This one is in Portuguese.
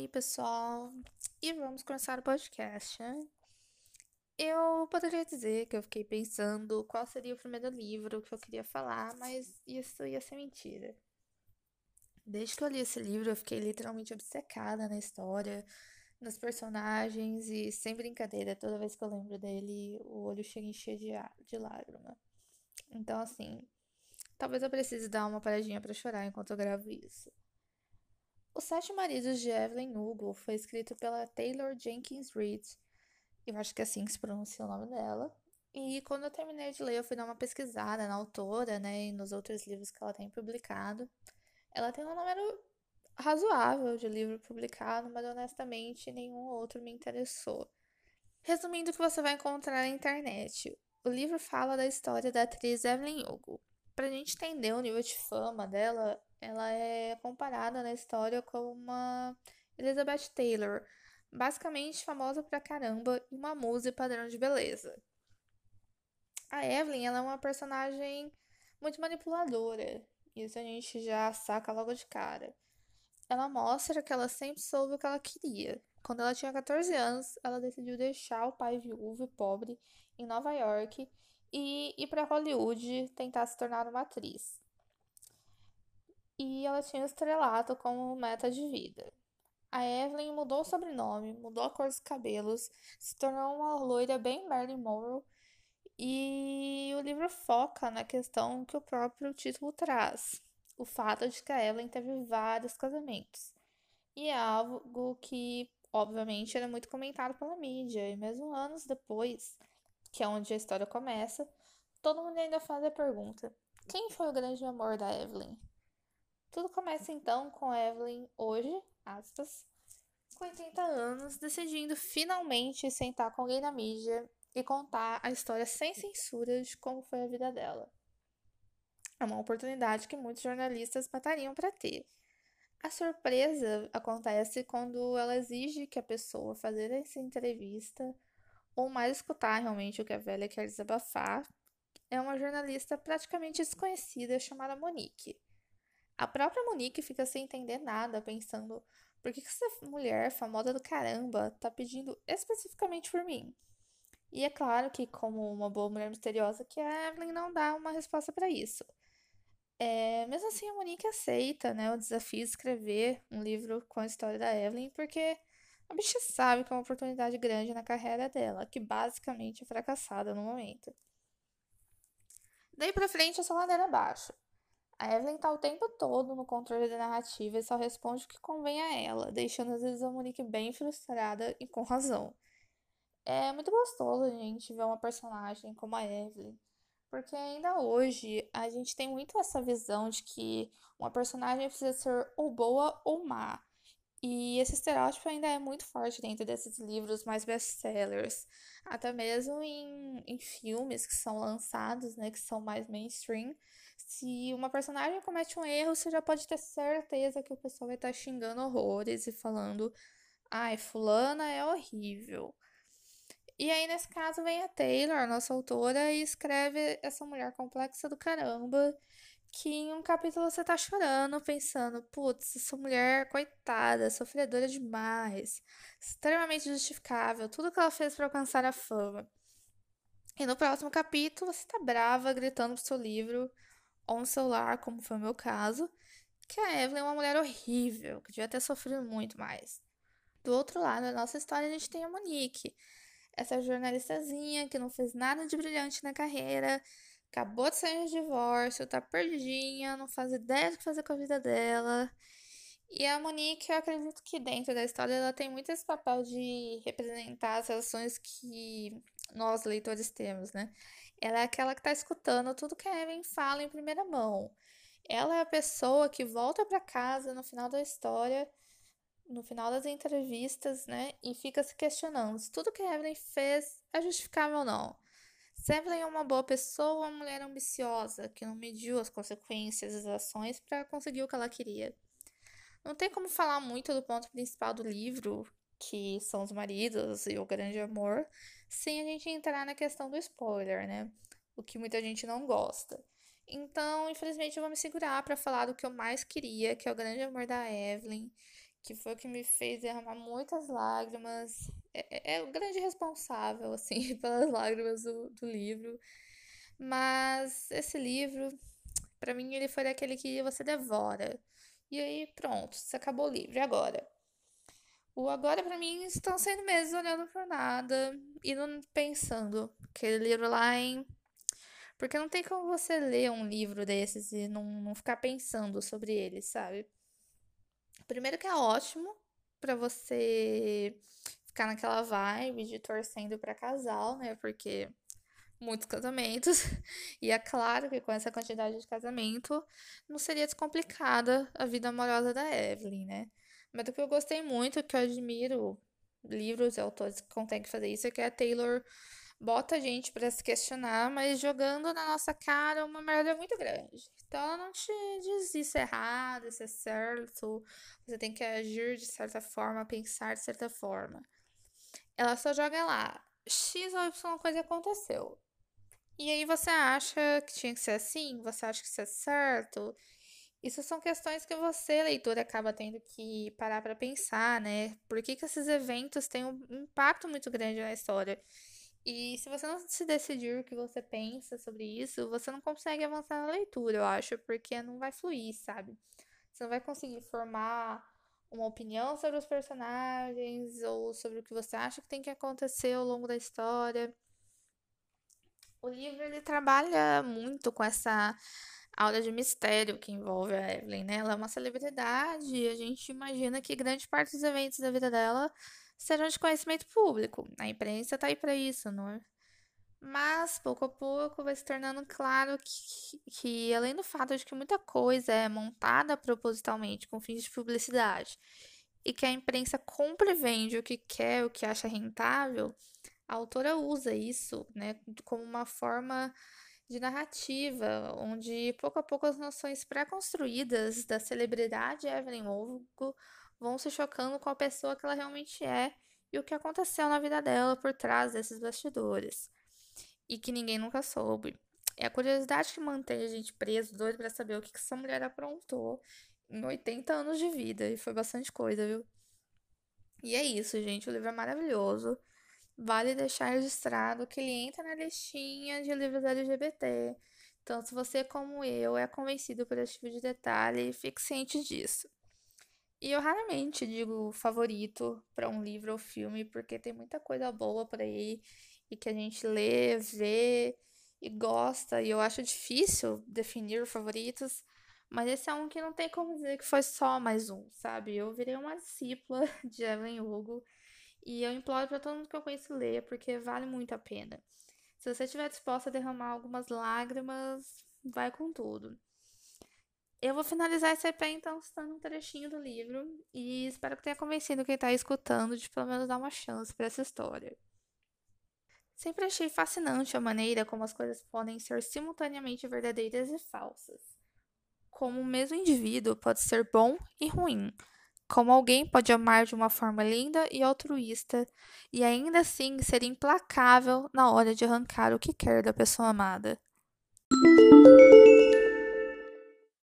aí, pessoal, e vamos começar o podcast, né? Eu poderia dizer que eu fiquei pensando qual seria o primeiro livro que eu queria falar, mas isso ia ser mentira. Desde que eu li esse livro, eu fiquei literalmente obcecada na história, nos personagens, e sem brincadeira, toda vez que eu lembro dele, o olho chega a encher de lágrima. Então, assim, talvez eu precise dar uma paradinha pra chorar enquanto eu gravo isso. Os 7 Maridos de Evelyn Hugo foi escrito pela Taylor Jenkins Reid, eu acho que é assim que se pronuncia o nome dela, e quando eu terminei de ler, eu fui dar uma pesquisada na autora, né, e nos outros livros que ela tem publicado. Ela tem um número razoável de livro publicado, mas honestamente nenhum outro me interessou. Resumindo o que você vai encontrar na internet, o livro fala da história da atriz Evelyn Hugo. Pra gente entender o nível de fama dela, ela é comparada na história com uma Elizabeth Taylor, basicamente famosa pra caramba e uma musa padrão de beleza. A Evelyn, ela é uma personagem muito manipuladora, isso a gente já saca logo de cara. Ela mostra que ela sempre soube o que ela queria. Quando ela tinha 14 anos, ela decidiu deixar o pai viúvo e pobre em Nova York e ir para Hollywood tentar se tornar uma atriz. E ela tinha o estrelato como meta de vida. A Evelyn mudou o sobrenome, mudou a cor dos cabelos, se tornou uma loira bem Marilyn Monroe, e o livro foca na questão que o próprio título traz, o fato de que a Evelyn teve vários casamentos. E é algo que, obviamente, era muito comentado pela mídia, e mesmo anos depois, que é onde a história começa, todo mundo ainda faz a pergunta: quem foi o grande amor da Evelyn? Tudo começa então com a Evelyn hoje, aspas, com 80 anos, decidindo finalmente sentar com alguém na mídia e contar a história sem censura de como foi a vida dela. É uma oportunidade que muitos jornalistas matariam para ter. A surpresa acontece quando ela exige que a pessoa faça essa entrevista, ou mais escutar realmente o que a velha quer desabafar, é uma jornalista praticamente desconhecida chamada Monique. A própria Monique fica sem entender nada, pensando: por que essa mulher famosa do caramba tá pedindo especificamente por mim? E é claro que, como uma boa mulher misteriosa que a Evelyn, não dá uma resposta para isso. Mesmo assim, a Monique aceita, né, o desafio de escrever um livro com a história da Evelyn, porque a bicha sabe que é uma oportunidade grande na carreira dela, que basicamente é fracassada no momento. Daí pra frente é só ladeira abaixo. A Evelyn tá o tempo todo no controle da narrativa e só responde o que convém a ela, deixando às vezes a Monique bem frustrada e com razão. É muito gostoso a gente ver uma personagem como a Evelyn, porque ainda hoje a gente tem muito essa visão de que uma personagem precisa ser ou boa ou má. E esse estereótipo ainda é muito forte dentro desses livros mais best-sellers. Até mesmo em filmes que são lançados, né, que são mais mainstream. Se uma personagem comete um erro, você já pode ter certeza que o pessoal vai estar xingando horrores e falando: ai, fulana é horrível. E aí, nesse caso, vem a Taylor, nossa autora, e escreve essa mulher complexa do caramba, que em um capítulo você tá chorando, pensando: putz, essa mulher, coitada, sofredora demais, extremamente justificável, tudo que ela fez pra alcançar a fama. E no próximo capítulo, você tá brava, gritando pro seu livro, ou no celular, como foi o meu caso, que a Evelyn é uma mulher horrível, que devia ter sofrido muito mais. Do outro lado da nossa história, a gente tem a Monique, essa jornalistazinha que não fez nada de brilhante na carreira, acabou de sair de divórcio, tá perdidinha, não faz ideia do que fazer com a vida dela. E a Monique, eu acredito que dentro da história ela tem muito esse papel de representar as relações que nós, leitores, temos, né? Ela é aquela que tá escutando tudo que a Evelyn fala em primeira mão. Ela é a pessoa que volta pra casa no final da história, no final das entrevistas, né, e fica se questionando se tudo que a Evelyn fez é justificável ou não. Se Evelyn é uma boa pessoa ou uma mulher ambiciosa, que não mediu as consequências das ações para conseguir o que ela queria. Não tem como falar muito do ponto principal do livro, que são os maridos e o grande amor, sem a gente entrar na questão do spoiler, né, o que muita gente não gosta. Então, infelizmente, eu vou me segurar para falar do que eu mais queria, que é o grande amor da Evelyn, que foi o que me fez derramar muitas lágrimas. É o grande responsável, assim, pelas lágrimas do livro. Mas esse livro, pra mim, ele foi daquele que você devora. E aí, pronto, você acabou o livro. E agora? O agora, pra mim, estão sendo meses olhando pra nada e não pensando. Aquele livro lá em... Porque não tem como você ler um livro desses e não ficar pensando sobre ele, sabe? Primeiro que é ótimo pra você ficar naquela vibe de torcendo pra casal, né? Porque muitos casamentos. E é claro que com essa quantidade de casamento não seria descomplicada a vida amorosa da Evelyn, né? Mas do que eu gostei muito, que eu admiro livros e autores que conseguem fazer isso, é que a Taylor bota a gente pra se questionar, mas jogando na nossa cara uma merda muito grande. Então ela não te diz isso é errado, isso é certo, você tem que agir de certa forma, pensar de certa forma. Ela só joga lá, X ou Y coisa aconteceu. E aí você acha que tinha que ser assim, você acha que isso é certo. Isso são questões que você, leitor, acaba tendo que parar pra pensar, né? Por que esses eventos têm um impacto muito grande na história? E se você não se decidir o que você pensa sobre isso, você não consegue avançar na leitura, eu acho, porque não vai fluir, sabe? Você não vai conseguir formar uma opinião sobre os personagens ou sobre o que você acha que tem que acontecer ao longo da história. O livro, ele trabalha muito com essa aura de mistério que envolve a Evelyn, né? Ela é uma celebridade e a gente imagina que grande parte dos eventos da vida dela serão de conhecimento público. A imprensa tá aí pra isso, não é? Mas, pouco a pouco, vai se tornando claro que além do fato de que muita coisa é montada propositalmente com fins de publicidade e que a imprensa compra e vende o que quer, o que acha rentável, a autora usa isso, né, como uma forma de narrativa, onde, pouco a pouco, as noções pré-construídas da celebridade Evelyn Hugo vão se chocando com a pessoa que ela realmente é e o que aconteceu na vida dela por trás desses bastidores. E que ninguém nunca soube. É a curiosidade que mantém a gente preso, doido pra saber o que essa mulher aprontou em 80 anos de vida. E foi bastante coisa, viu? E é isso, gente. O livro é maravilhoso. Vale deixar registrado que ele entra na listinha de livros LGBT. Então, se você, como eu, é convencido por esse tipo de detalhe, fique ciente disso. E eu raramente digo favorito pra um livro ou filme, porque tem muita coisa boa por aí e que a gente lê, vê e gosta. E eu acho difícil definir favoritos, mas esse é um que não tem como dizer que foi só mais um, sabe? Eu virei uma discípula de Evelyn Hugo e eu imploro pra todo mundo que eu conheço ler, porque vale muito a pena. Se você estiver disposta a derramar algumas lágrimas, vai com tudo. Eu vou finalizar esse EP, então, citando um trechinho do livro e espero que tenha convencido quem está escutando de pelo menos dar uma chance para essa história. Sempre achei fascinante a maneira como as coisas podem ser simultaneamente verdadeiras e falsas. Como o mesmo indivíduo pode ser bom e ruim. Como alguém pode amar de uma forma linda e altruísta e ainda assim ser implacável na hora de arrancar o que quer da pessoa amada.